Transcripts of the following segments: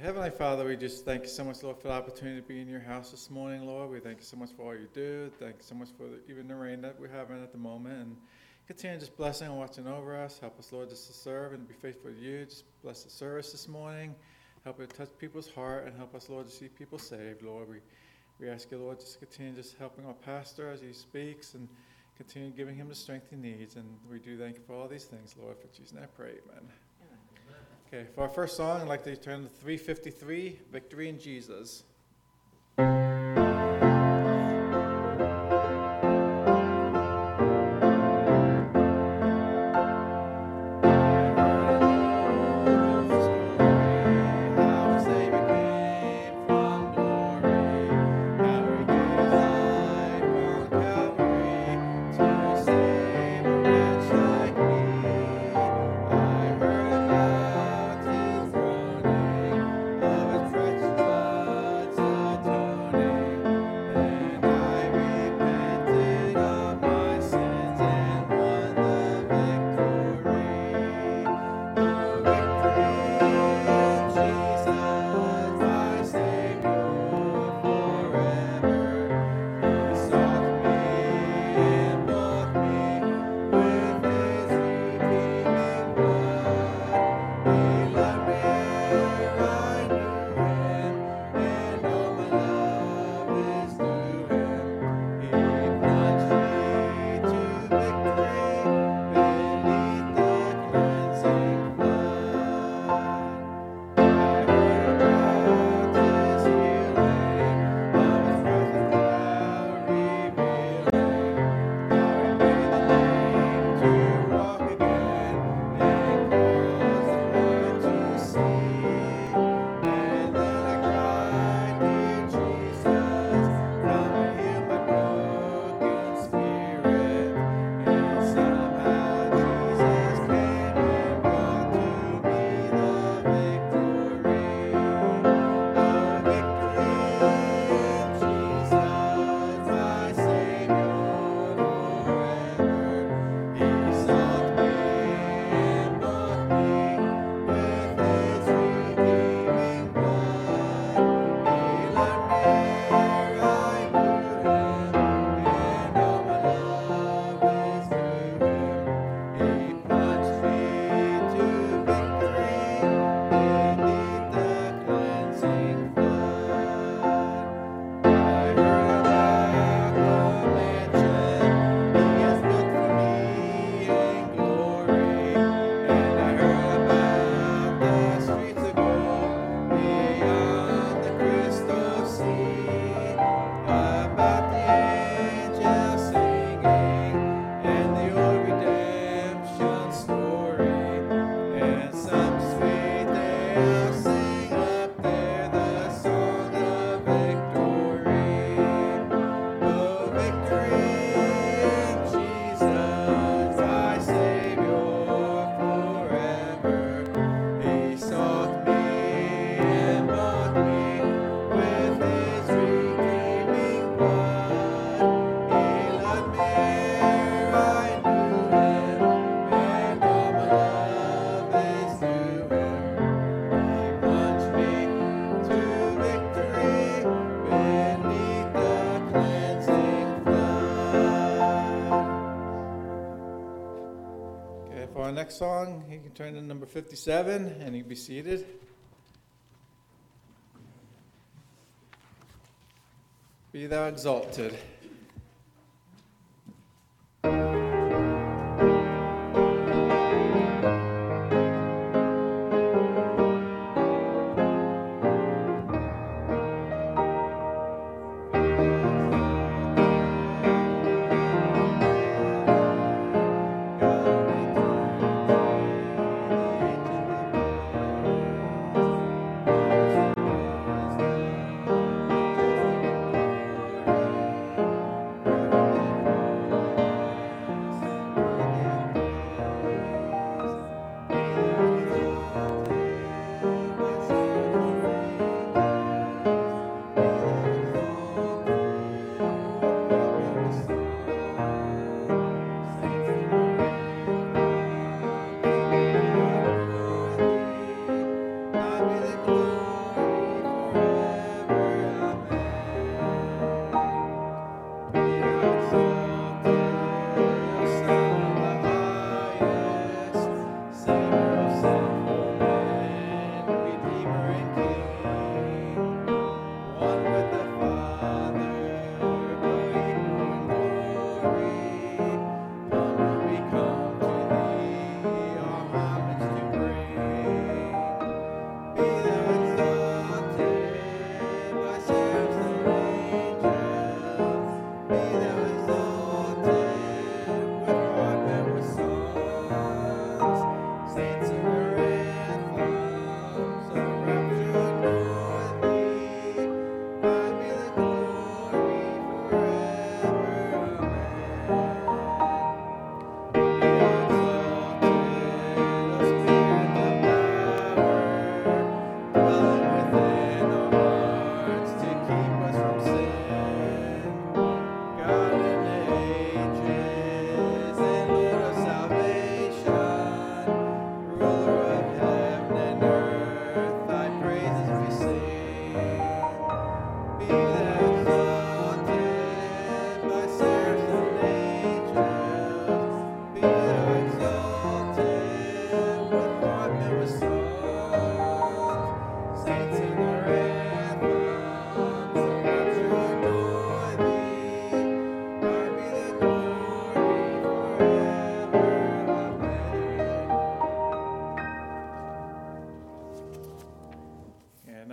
Heavenly Father, we just thank you so much, Lord, for the opportunity to be in your house this morning, Lord. We thank you so much for all you do. Thank you so much for even the rain that we're having at the moment. And continue just blessing and watching over us. Help us, Lord, just to serve and be faithful to you. Just bless the service this morning. Help it touch people's heart and help us, Lord, to see people saved, Lord. We ask you, Lord, just to continue just helping our pastor as he speaks and continue giving him the strength he needs. And we do thank you for all these things, Lord. For Jesus' name I pray, amen. Okay, for our first song, I'd like to turn to 353, Victory in Jesus. Next song, you can turn to number 57 and you can be seated. Be thou exalted.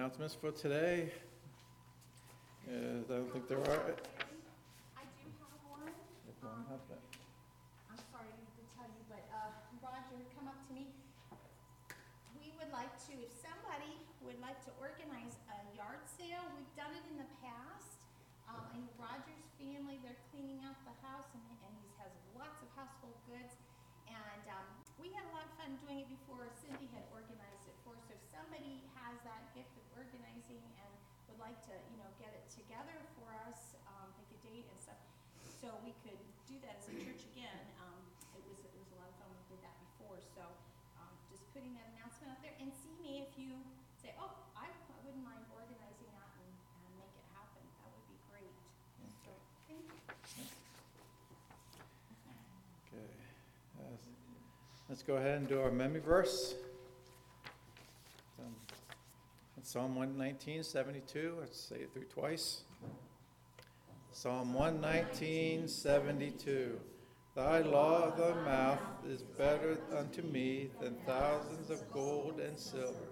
announcements for today? I don't think there are. I do have one. I'm sorry to tell you, but Roger, come up to me. We would like to, if somebody would like to organize a yard sale, we've done it in the past. And Roger's family, they're cleaning out the house, and he has lots of household goods. And we had a lot of fun doing it before. Cindy had organized it for us. So if somebody has that gift of organizing and would like to, you know, get it together for us, pick a date and stuff, so we could do that as a church again. It was a lot of fun. We did that before, so just putting that announcement out there. And see me if you say, oh, I wouldn't mind organizing that and make it happen. That would be great. So, thank you. Okay. Let's go ahead and do our memory verse. Psalm 119, 72. Let's say it through twice. Psalm 119, 72. Thy law of the mouth is better unto me than thousands of gold and silver.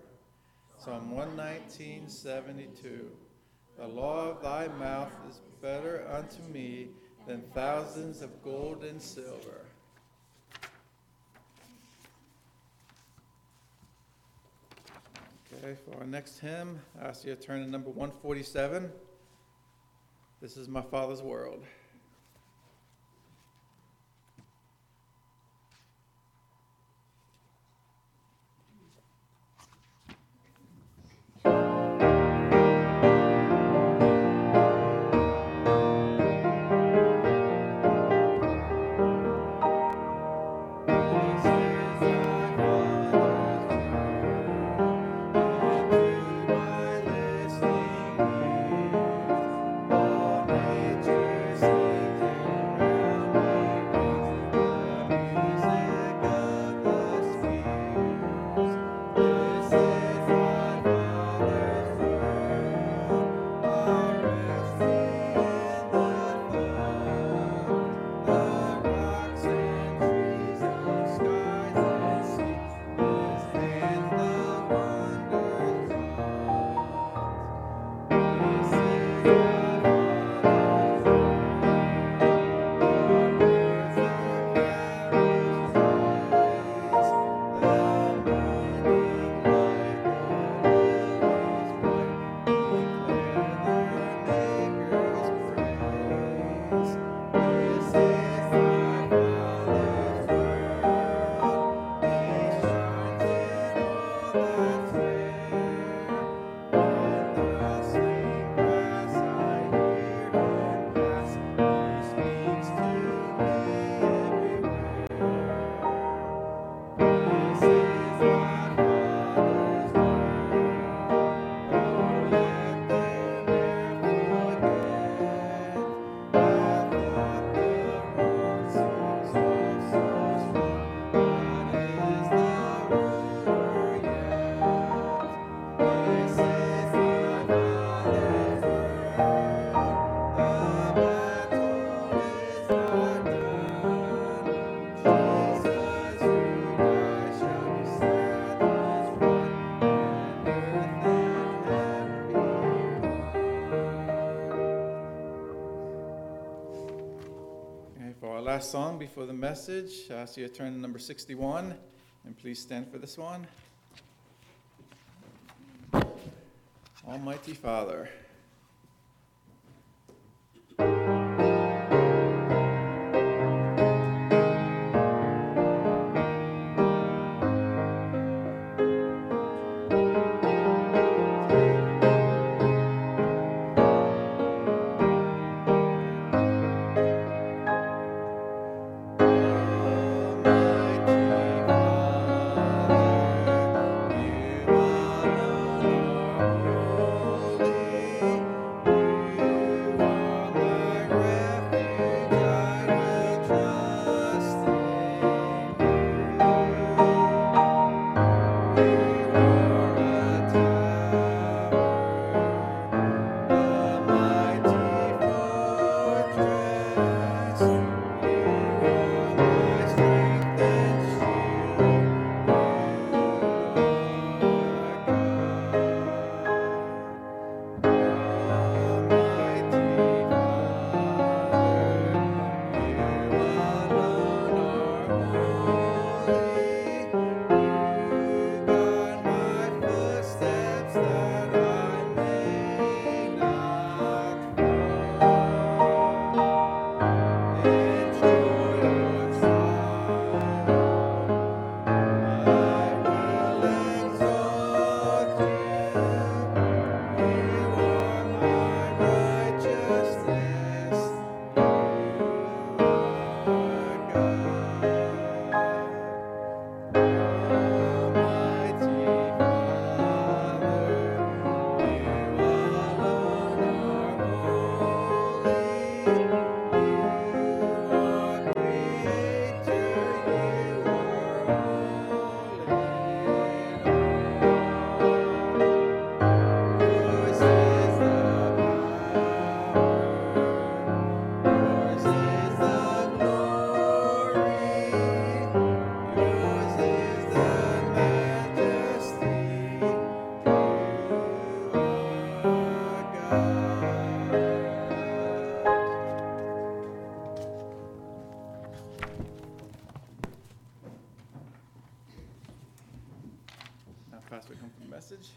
Psalm 119, 72. The law of thy mouth is better unto me than thousands of gold and silver. Okay, for our next hymn, I ask you to turn to number 147. This Is My Father's World. Last song before the message. I ask you to turn to number 61, and please stand for this one. Almighty Father. Pastor come for the message.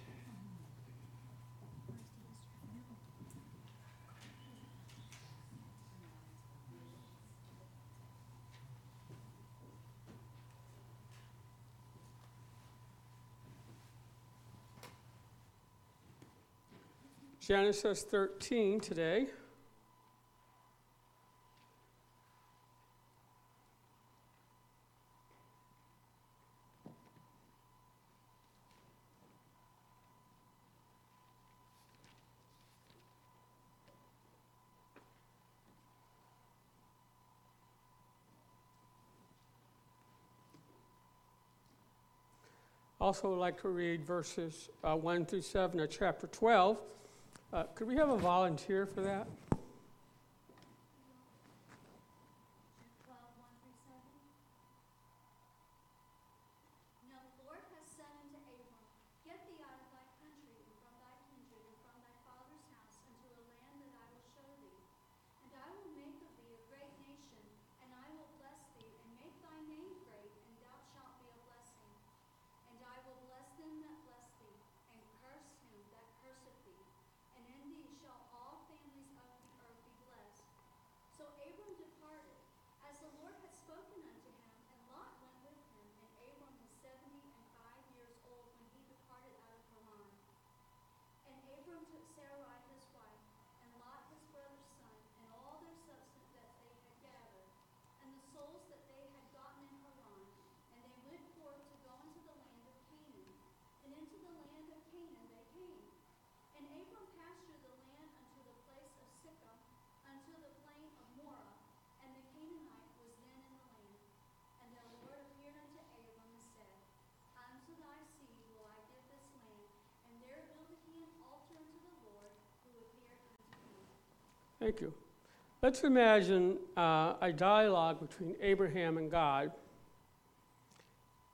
Genesis 13 today. Also, would like to read verses 1 through 7 of chapter 12. Could we have a volunteer for that? Thank you. Let's imagine a dialogue between Abraham and God.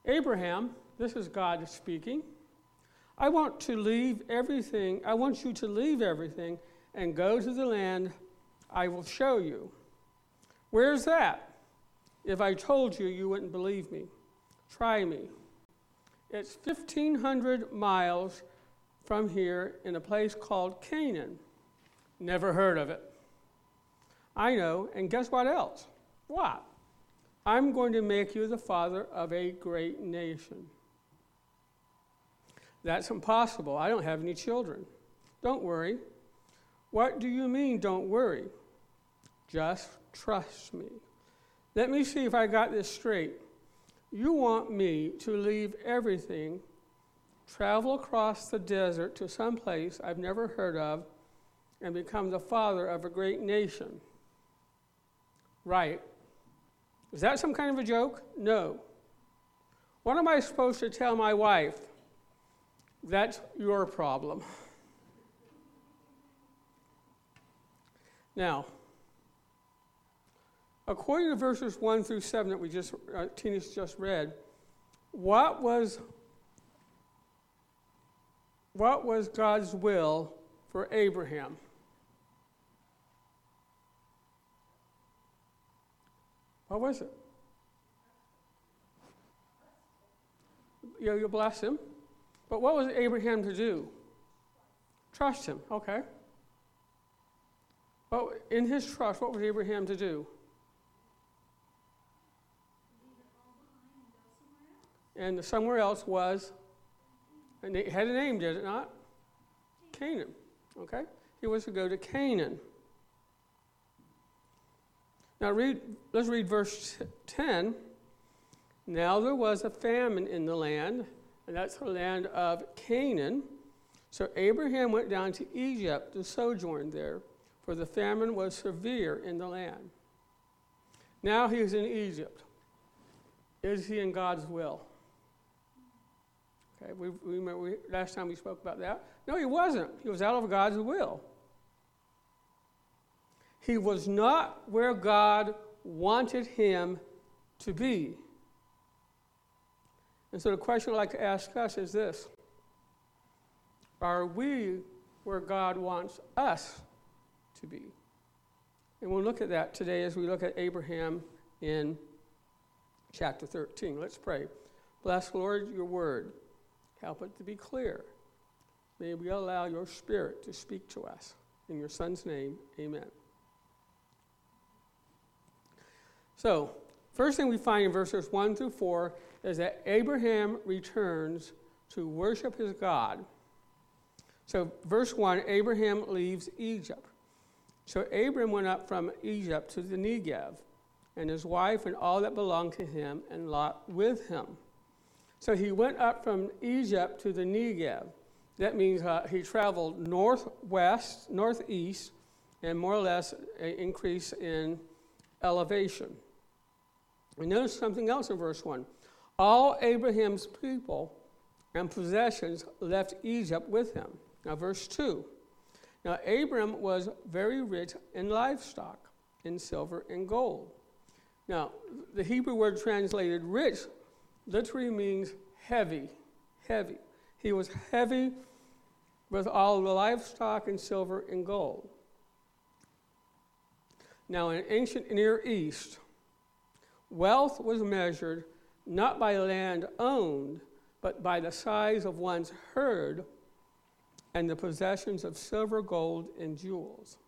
Abraham, this is God speaking. I want you to leave everything and go to the land I will show you. Where's that? If I told you, you wouldn't believe me. Try me. It's 1,500 miles from here in a place called Canaan. Never heard of it. I know, and guess what else? What? I'm going to make you the father of a great nation. That's impossible. I don't have any children. Don't worry. What do you mean, don't worry? Just trust me. Let me see if I got this straight. You want me to leave everything, travel across the desert to some place I've never heard of, and become the father of a great nation. Right. Is that some kind of a joke? No. What am I supposed to tell my wife? That's your problem. Now, according to verses 1 through 7 that we Tina's just read, what was God's will for Abraham? What was it? You bless him. But what was Abraham to do? Trust him. Okay. Well, in his trust, what was Abraham to do? And the somewhere else was, and it had a name, did it not? Canaan. Okay? He was to go to Canaan. Now let's read verse 10. Now there was a famine in the land, and that's the land of Canaan. So Abraham went down to Egypt to sojourn there, for the famine was severe in the land. Now he's in Egypt. Is he in God's will? Okay, we remember last time we spoke about that. No, he wasn't. He was out of God's will. He was not where God wanted him to be. And so the question I'd like to ask us is this. Are we where God wants us to be? And we'll look at that today as we look at Abraham in chapter 13. Let's pray. Bless, Lord, your word. Help it to be clear. May we allow your Spirit to speak to us. In your Son's name, amen. So, first thing we find in verses 1 through 4 is that Abraham returns to worship his God. So, verse 1, Abraham leaves Egypt. So Abram went up from Egypt to the Negev, and his wife and all that belonged to him, and Lot with him. So he went up from Egypt to the Negev. That means he traveled northwest, northeast, and more or less an increase in elevation. And notice something else in verse 1. All Abraham's people and possessions left Egypt with him. Now verse 2. Now, Abram was very rich in livestock, in silver and gold. Now, the Hebrew word translated rich literally means heavy, heavy. He was heavy with all the livestock and silver and gold. Now, in ancient Near East, wealth was measured not by land owned, but by the size of one's herd and the possessions of silver, gold, and jewels.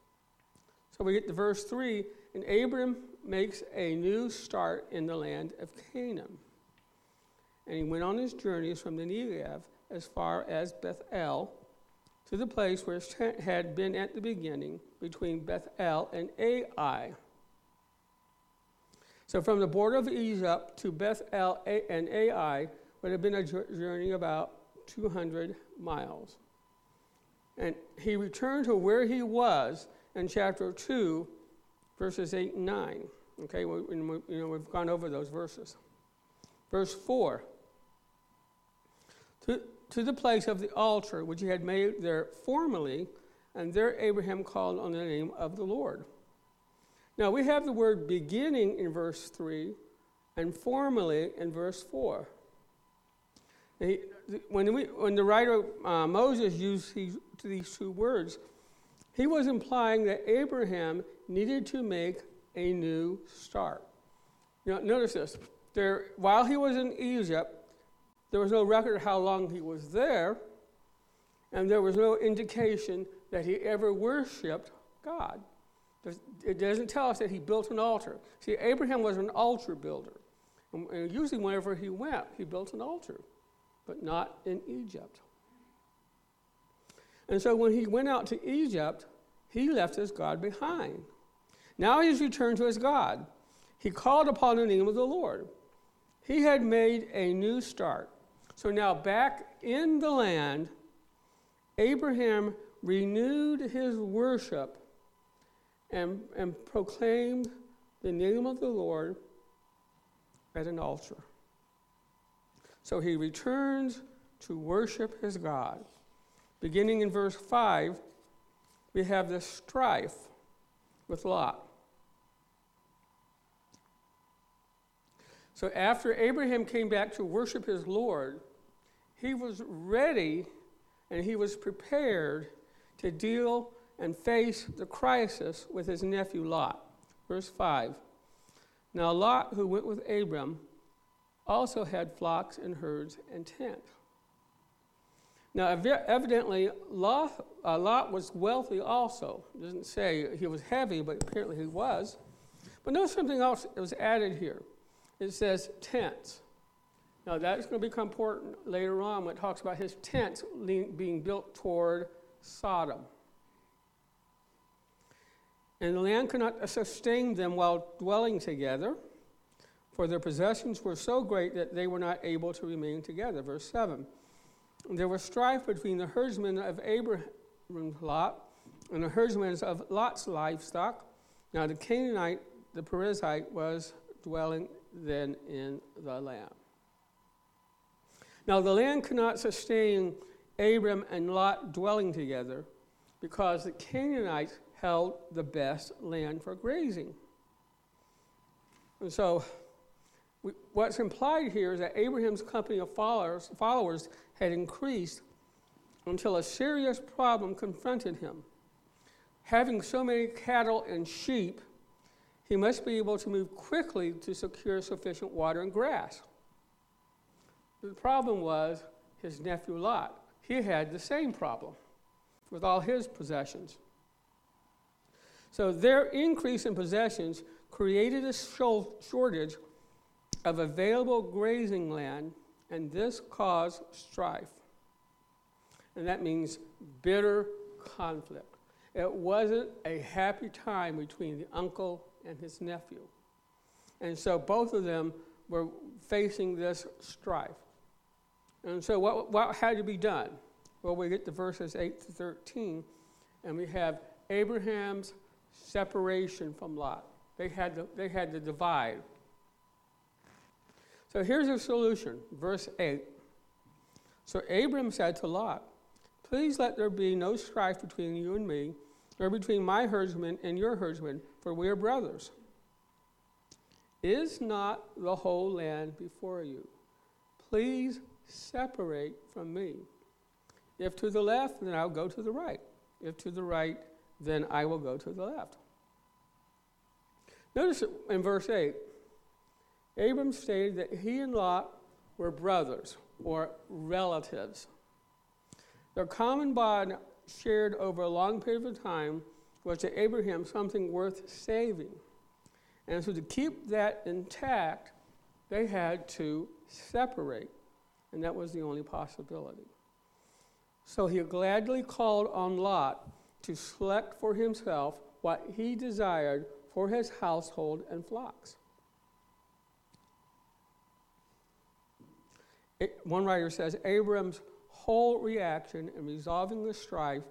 So we get to verse 3, and Abram makes a new start in the land of Canaan. And he went on his journeys from the Negev as far as Bethel, to the place where his tent had been at the beginning, between Bethel and Ai. So from the border of Egypt to Bethel and Ai would have been a journey about 200 miles. And he returned to where he was in chapter 2, verses 8 and 9. Okay, we've gone over those verses. Verse 4, to the place of the altar which he had made there formerly, and there Abraham called on the name of the Lord. Now we have the word beginning in verse 3 and formerly in verse 4. When the writer Moses used these two words, he was implying that Abraham needed to make a new start. Now, notice this. While he was in Egypt, there was no record of how long he was there, and there was no indication that he ever worshipped God. It doesn't tell us that he built an altar. See, Abraham was an altar builder, and usually whenever he went, he built an altar, but not in Egypt. And so when he went out to Egypt, he left his God behind. Now he's returned to his God. He called upon the name of the Lord. He had made a new start. So now back in the land, Abraham renewed his worship and proclaimed the name of the Lord at an altar. So he returns to worship his God. Beginning in verse 5, we have this strife with Lot. So after Abraham came back to worship his Lord, he was ready and he was prepared to deal and face the crisis with his nephew Lot. Verse 5, now Lot, who went with Abram, also had flocks and herds and tent. Now, evidently, Lot was wealthy also. It doesn't say he was heavy, but apparently he was. But notice something else that was added here. It says tents. Now, that's going to become important later on when it talks about his tents being built toward Sodom. And the land could not sustain them while dwelling together, for their possessions were so great that they were not able to remain together. Verse 7. There was strife between the herdsmen of Abraham's Lot and the herdsmen of Lot's livestock. Now the Canaanite, the Perizzite, was dwelling then in the land. Now the land could not sustain Abram and Lot dwelling together because the Canaanites held the best land for grazing. And so what's implied here is that Abraham's company of followers had increased until a serious problem confronted him. Having so many cattle and sheep, he must be able to move quickly to secure sufficient water and grass. The problem was his nephew Lot. He had the same problem with all his possessions. So their increase in possessions created a shortage of available grazing land, and this caused strife. And that means bitter conflict. It wasn't a happy time between the uncle and his nephew. And so both of them were facing this strife. And so what had to be done? Well, we get to verses 8 to 13, and we have Abraham's separation from Lot. They had to divide. So here's a solution, verse 8. So Abram said to Lot, "Please let there be no strife between you and me, or between my herdsmen and your herdsmen, for we are brothers. Is not the whole land before you? Please separate from me. If to the left, then I'll go to the right. If to the right, then I will go to the left." Notice in verse 8, Abram stated that he and Lot were brothers or relatives. Their common bond shared over a long period of time was to Abraham something worth saving. And so to keep that intact, they had to separate. And that was the only possibility. So he gladly called on Lot to select for himself what he desired for his household and flocks. One writer says, Abram's whole reaction in resolving the strife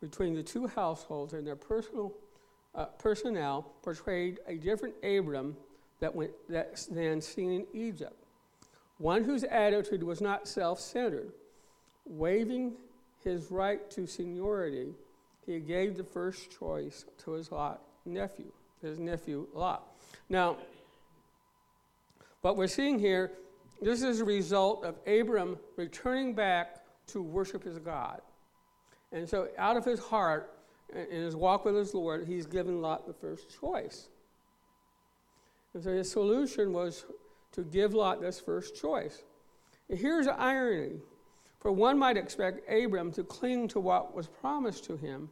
between the two households and their personnel portrayed a different Abram than seen in Egypt. One whose attitude was not self-centered. Waiving his right to seniority, he gave the first choice to his nephew Lot. Now, what we're seeing here, this is a result of Abram returning back to worship his God. And so out of his heart, in his walk with his Lord, he's given Lot the first choice. And so his solution was to give Lot this first choice. And here's the irony. For one might expect Abram to cling to what was promised to him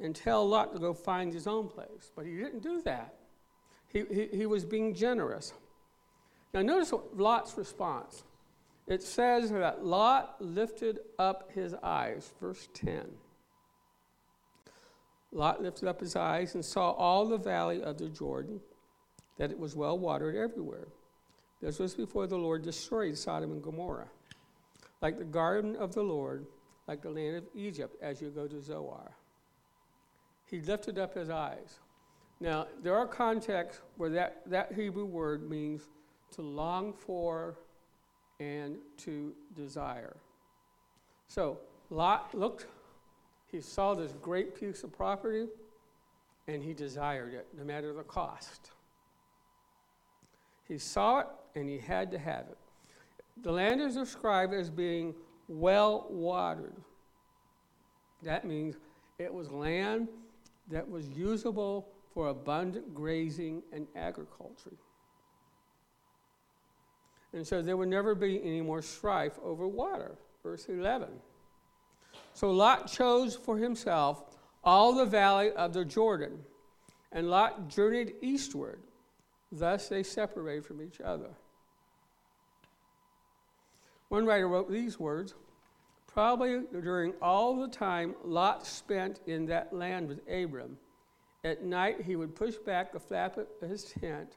and tell Lot to go find his own place. But he didn't do that. He was being generous. Now notice Lot's response. It says that Lot lifted up his eyes, verse 10. Lot lifted up his eyes and saw all the valley of the Jordan, that it was well watered everywhere. This was before the Lord destroyed Sodom and Gomorrah. Like the garden of the Lord, like the land of Egypt, as you go to Zoar. He lifted up his eyes. Now, there are contexts where that Hebrew word means to long for and to desire. So Lot looked, he saw this great piece of property, and he desired it, no matter the cost. He saw it, and he had to have it. The land is described as being well watered. That means it was land that was usable for abundant grazing and agriculture. And so there would never be any more strife over water, verse 11. So Lot chose for himself all the valley of the Jordan, and Lot journeyed eastward. Thus they separated from each other. One writer wrote these words, probably during all the time Lot spent in that land with Abram, at night he would push back the flap of his tent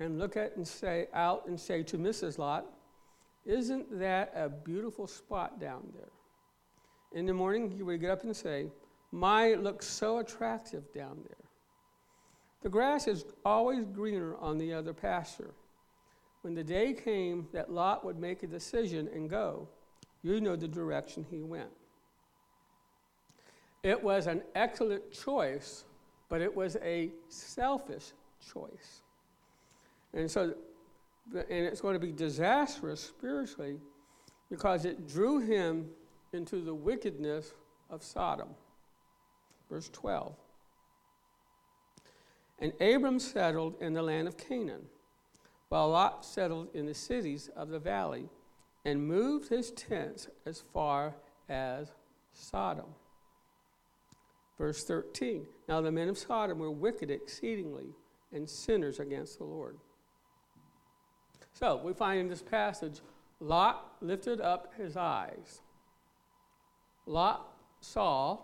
and look at and say to Mrs. Lot, "Isn't that a beautiful spot down there?" In the morning, he would get up and say, "My, it looks so attractive down there. The grass is always greener on the other pasture." When the day came that Lot would make a decision and go, you know the direction he went. It was an excellent choice, but it was a selfish choice. And so, it's going to be disastrous spiritually because it drew him into the wickedness of Sodom. Verse 12. And Abram settled in the land of Canaan, while Lot settled in the cities of the valley, and moved his tents as far as Sodom. Verse 13, now the men of Sodom were wicked exceedingly and sinners against the Lord. So we find in this passage, Lot lifted up his eyes. Lot saw,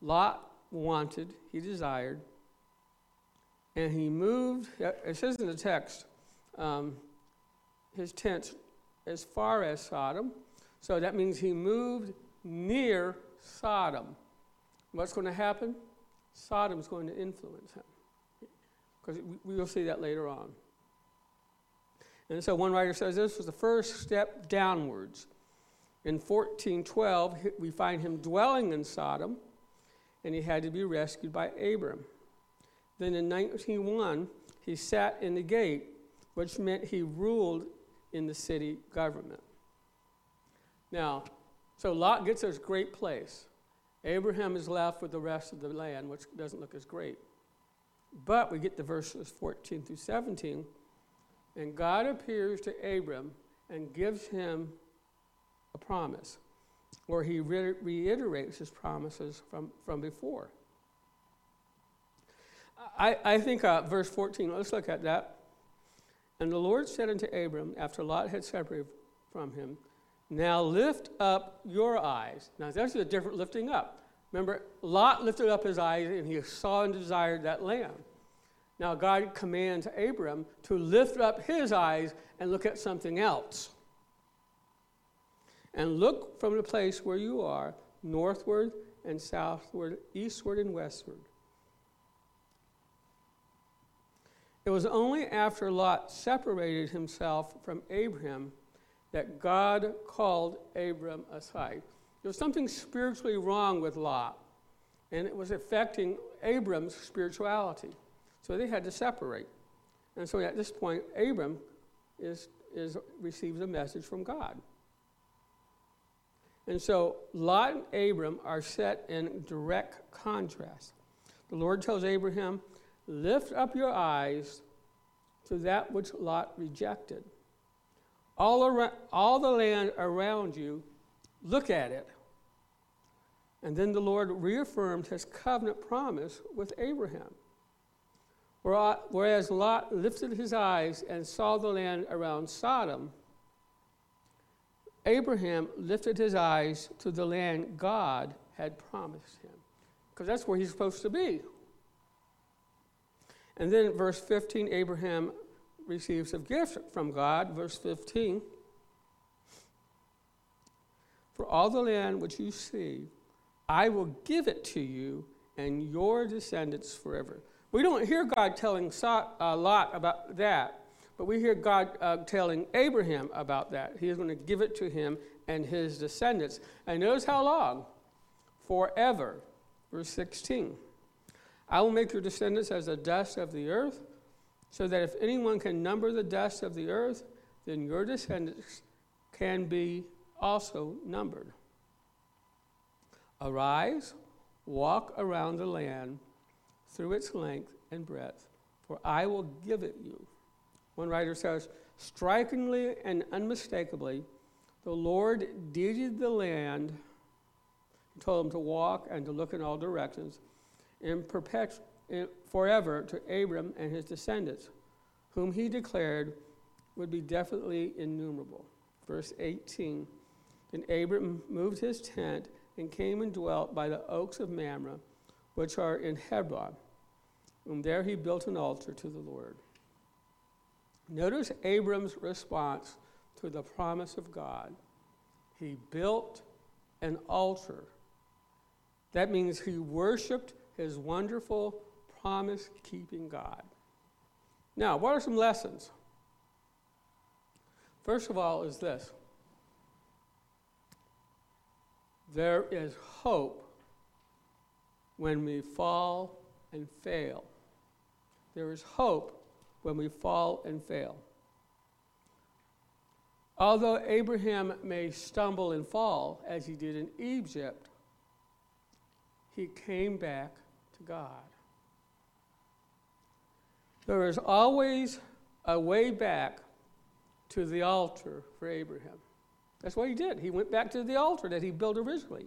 Lot wanted, he desired, and he moved, it says in the text, his tents as far as Sodom. So that means he moved near Sodom. What's going to happen? Sodom's going to influence him. Because we will see that later on. And so one writer says this was the first step downwards. In 1412, we find him dwelling in Sodom, and he had to be rescued by Abram. Then in 1901, he sat in the gate, which meant he ruled in the city government. Now, so Lot gets this great place. Abraham is left with the rest of the land, which doesn't look as great. But we get to verses 14 through 17, and God appears to Abram and gives him a promise, or he reiterates his promises from before. I think verse 14, let's look at that. And the Lord said unto Abram, after Lot had separated from him, now lift up your eyes. Now that's a different lifting up. Remember, Lot lifted up his eyes and he saw and desired that land. Now God commands Abram to lift up his eyes and look at something else. And look from the place where you are, northward and southward, eastward and westward. It was only after Lot separated himself from Abraham that God called Abram aside. There was something spiritually wrong with Lot, and it was affecting Abram's spirituality. So they had to separate. And so at this point, Abram receives a message from God. And so Lot and Abram are set in direct contrast. The Lord tells Abraham, lift up your eyes to that which Lot rejected. All the land around you, look at it. And then the Lord reaffirmed his covenant promise with Abraham. Whereas Lot lifted his eyes and saw the land around Sodom, Abraham lifted his eyes to the land God had promised him. Because that's where he's supposed to be. And then verse 15, Abraham receives a gift from God. Verse 15, for all the land which you see, I will give it to you and your descendants forever. We don't hear God telling Lot about that, but we hear God telling Abraham about that. He is going to give it to him and his descendants. And notice how long? Forever. Verse 16. I will make your descendants as the dust of the earth, so that if anyone can number the dust of the earth, then your descendants can be also numbered. Arise, walk around the land through its length and breadth, for I will give it you. One writer says, strikingly and unmistakably, the Lord deeded the land. He told him to walk and to look in all directions, forever to Abram and his descendants, whom he declared would be definitely innumerable. Verse 18, then Abram moved his tent and came and dwelt by the oaks of Mamre, which are in Hebron, and there he built an altar to the Lord. Notice Abram's response to the promise of God. He built an altar. That means he worshiped his wonderful promise-keeping God. Now, what are some lessons? First of all is this. There is hope when we fall and fail. There is hope when we fall and fail. Although Abraham may stumble and fall, as he did in Egypt, he came back to God. There is always a way back to the altar for Abraham. That's what he did. He went back to the altar that he built originally.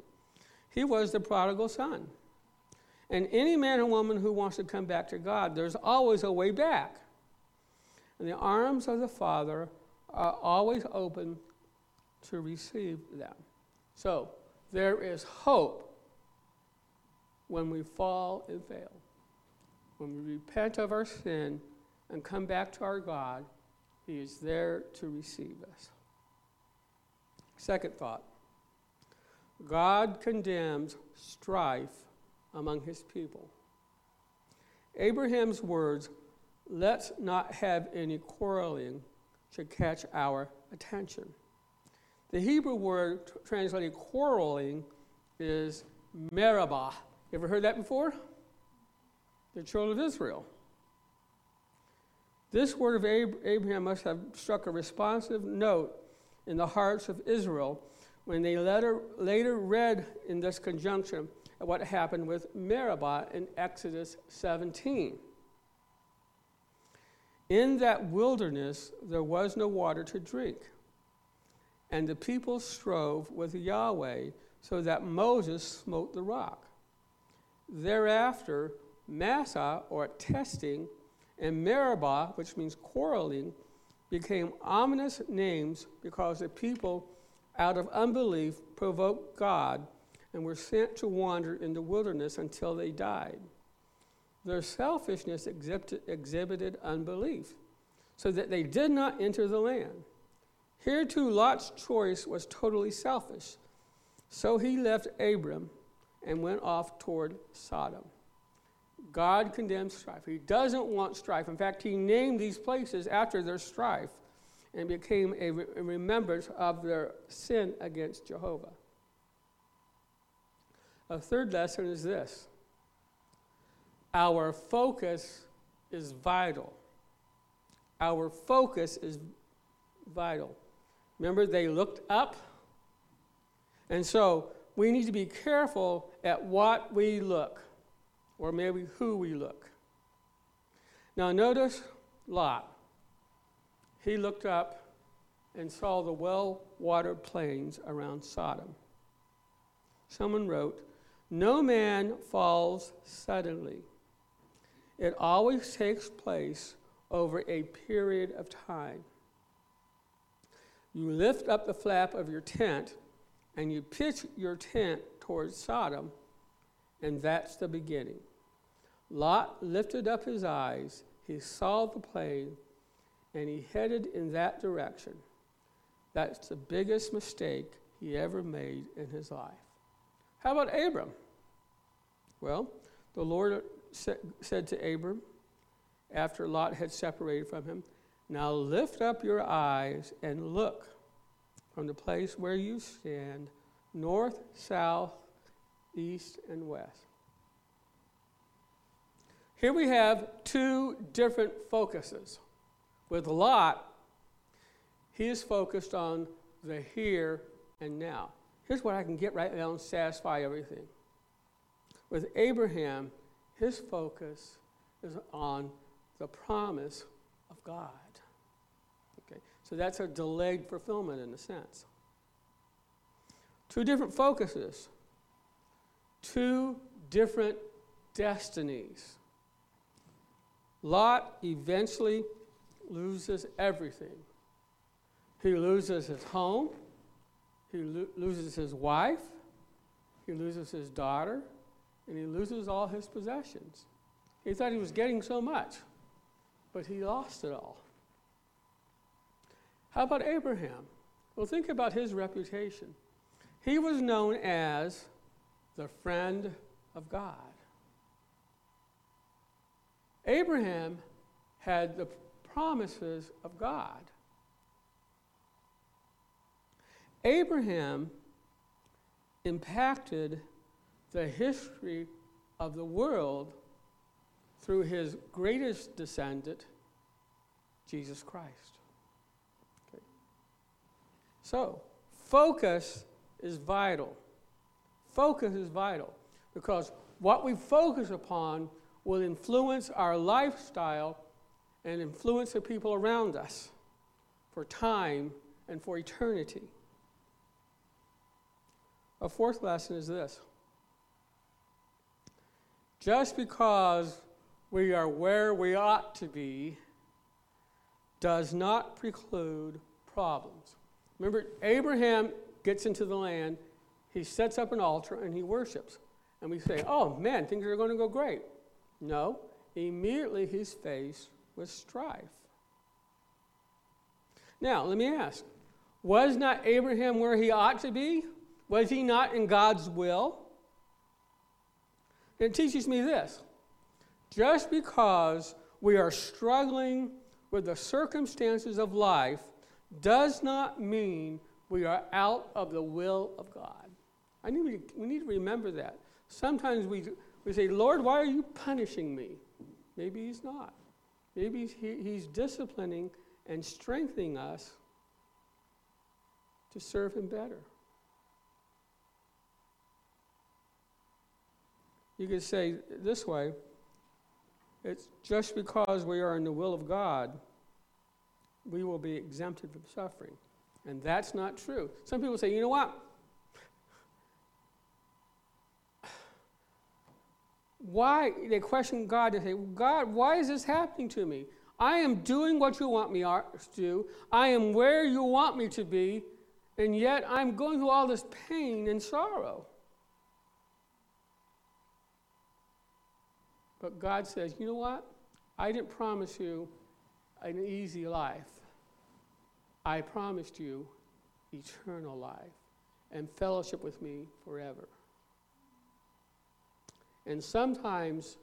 He was the prodigal son. And any man and woman who wants to come back to God, there's always a way back. And the arms of the Father are always open to receive them. So there is hope when we fall and fail. When we repent of our sin and come back to our God, he is there to receive us. Second thought, God condemns strife among his people. Abraham's words, "Let's not have any quarreling," should catch our attention. The Hebrew word translated quarreling is Meribah. You ever heard that before? The children of Israel. This word of Abraham must have struck a responsive note in the hearts of Israel when they later read in this conjunction at what happened with Meribah in Exodus 17. In that wilderness, there was no water to drink, and the people strove with Yahweh so that Moses smote the rock. Thereafter, Massah, or testing, and Meribah, which means quarreling, became ominous names because the people, out of unbelief, provoked God and were sent to wander in the wilderness until they died. Their selfishness exhibited unbelief, so that they did not enter the land. Here too, Lot's choice was totally selfish. So he left Abram and went off toward Sodom. God condemns strife. He doesn't want strife. In fact, he named these places after their strife and became a remembrance of their sin against Jehovah. A third lesson is this. Our focus is vital. Our focus is vital. Remember, they looked up? And so we need to be careful at what we look, or maybe who we look. Now notice Lot. He looked up and saw the well-watered plains around Sodom. Someone wrote, "No man falls suddenly. It always takes place over a period of time. You lift up the flap of your tent, and you pitch your tent towards Sodom, and that's the beginning." Lot lifted up his eyes, he saw the plain, and he headed in that direction. That's the biggest mistake he ever made in his life. How about Abram? Well, the Lord said to Abram, after Lot had separated from him, "Now lift up your eyes and look from the place where you stand, north, south, east, and west." Here we have two different focuses. With Lot, he is focused on the here and now. Here's what I can get right now and satisfy everything. With Abraham, his focus is on the promise of God. Okay, so that's a delayed fulfillment in a sense. Two different focuses, two different destinies. Lot eventually loses everything. He loses his home, he loses his wife, he loses his daughter, and he loses all his possessions. He thought he was getting so much, but he lost it all. How about Abraham? Well, think about his reputation. He was known as the friend of God. Abraham had the promises of God. Abraham impacted the history of the world through his greatest descendant, Jesus Christ. Okay. So, focus is vital. Focus is vital because what we focus upon will influence our lifestyle and influence the people around us for time and for eternity. A fourth lesson is this. Just because we are where we ought to be does not preclude problems. Remember, Abraham gets into the land, he sets up an altar, and he worships. And we say, oh, man, things are going to go great. No, immediately he's faced with strife. Now, let me ask, was not Abraham where he ought to be? Was he not in God's will? It teaches me this. Just because we are struggling with the circumstances of life does not mean we are out of the will of God. We need to remember that. Sometimes we say, Lord, why are you punishing me? Maybe he's not. Maybe he's disciplining and strengthening us to serve him better. You could say this way, it's just because we are in the will of God, we will be exempted from suffering. And that's not true. Some people say, you know what? Why? They question God and say, God, why is this happening to me? I am doing what you want me to do. I am where you want me to be. And yet I'm going through all this pain and sorrow. But God says, you know what? I didn't promise you an easy life. I promised you eternal life and fellowship with me forever. And sometimes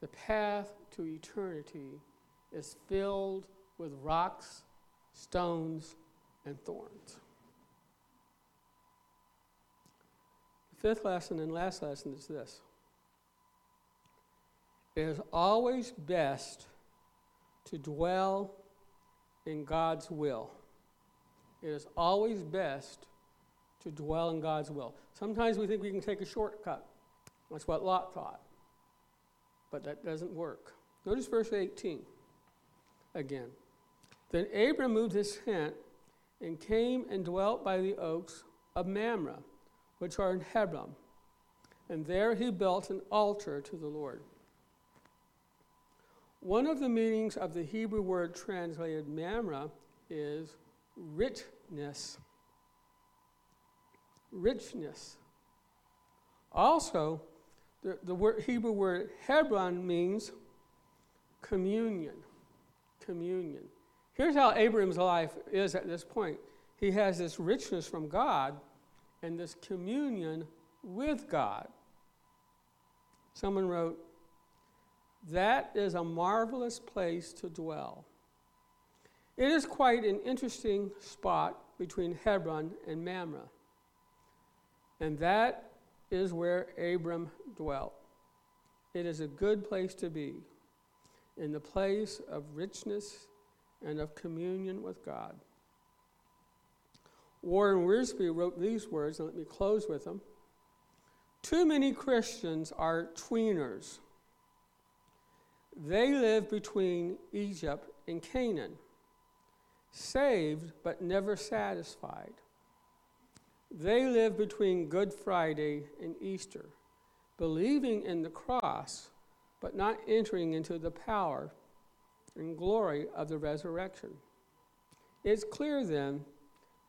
the path to eternity is filled with rocks, stones, and thorns. The fifth lesson and last lesson is this. It is always best to dwell in God's will. It is always best to dwell in God's will. Sometimes we think we can take a shortcut. That's what Lot thought. But that doesn't work. Notice verse 18 again. Then Abram moved his tent and came and dwelt by the oaks of Mamre, which are in Hebron. And there he built an altar to the Lord. One of the meanings of the Hebrew word translated Mamre is richness. Richness. Also, the Hebrew word Hebron means communion. Communion. Here's how Abraham's life is at this point. He has this richness from God and this communion with God. Someone wrote, that is a marvelous place to dwell. It is quite an interesting spot between Hebron and Mamre. And that is where Abram dwelt. It is a good place to be, in the place of richness and of communion with God. Warren Wiersbe wrote these words, and let me close with them. Too many Christians are tweeners. They live between Egypt and Canaan, saved but never satisfied. They live between Good Friday and Easter, believing in the cross but not entering into the power and glory of the resurrection. It's clear then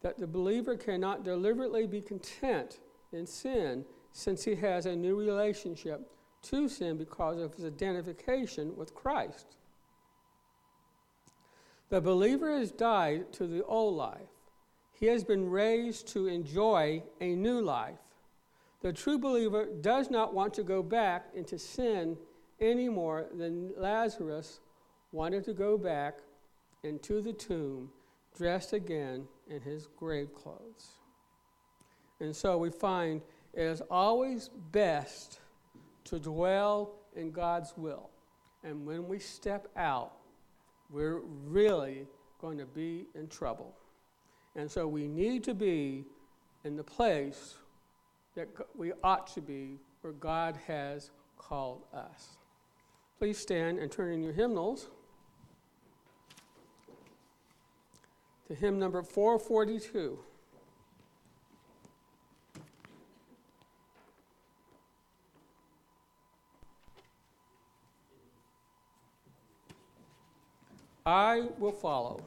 that the believer cannot deliberately be content in sin since he has a new relationship to sin because of his identification with Christ. The believer has died to the old life. He has been raised to enjoy a new life. The true believer does not want to go back into sin any more than Lazarus wanted to go back into the tomb, dressed again in his grave clothes. And so we find it is always best to dwell in God's will. And when we step out, we're really going to be in trouble. And so we need to be in the place that we ought to be, where God has called us. Please stand and turn in your hymnals to hymn number 442. I will follow.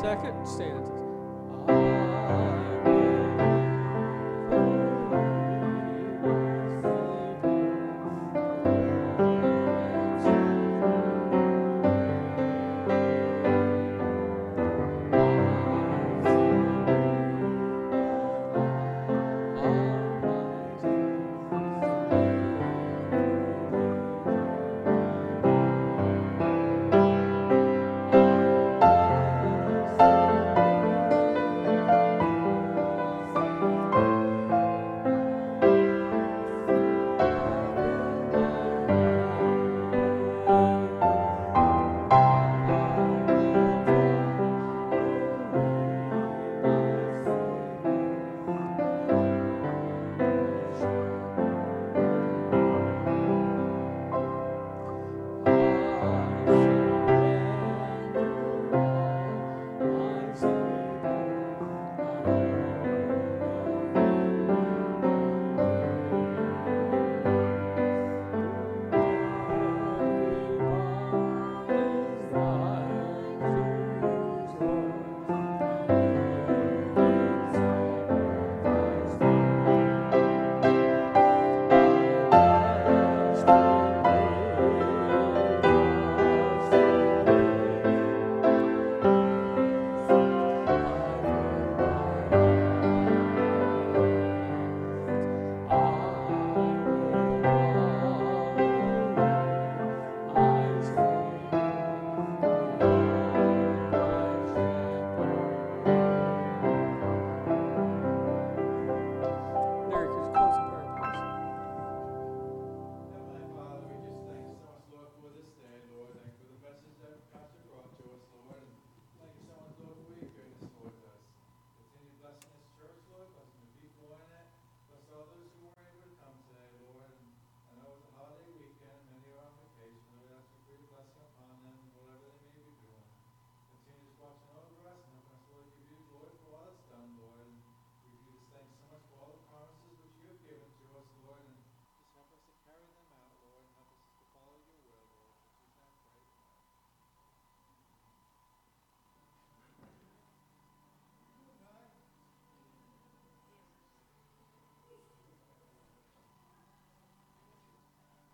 Second stanza.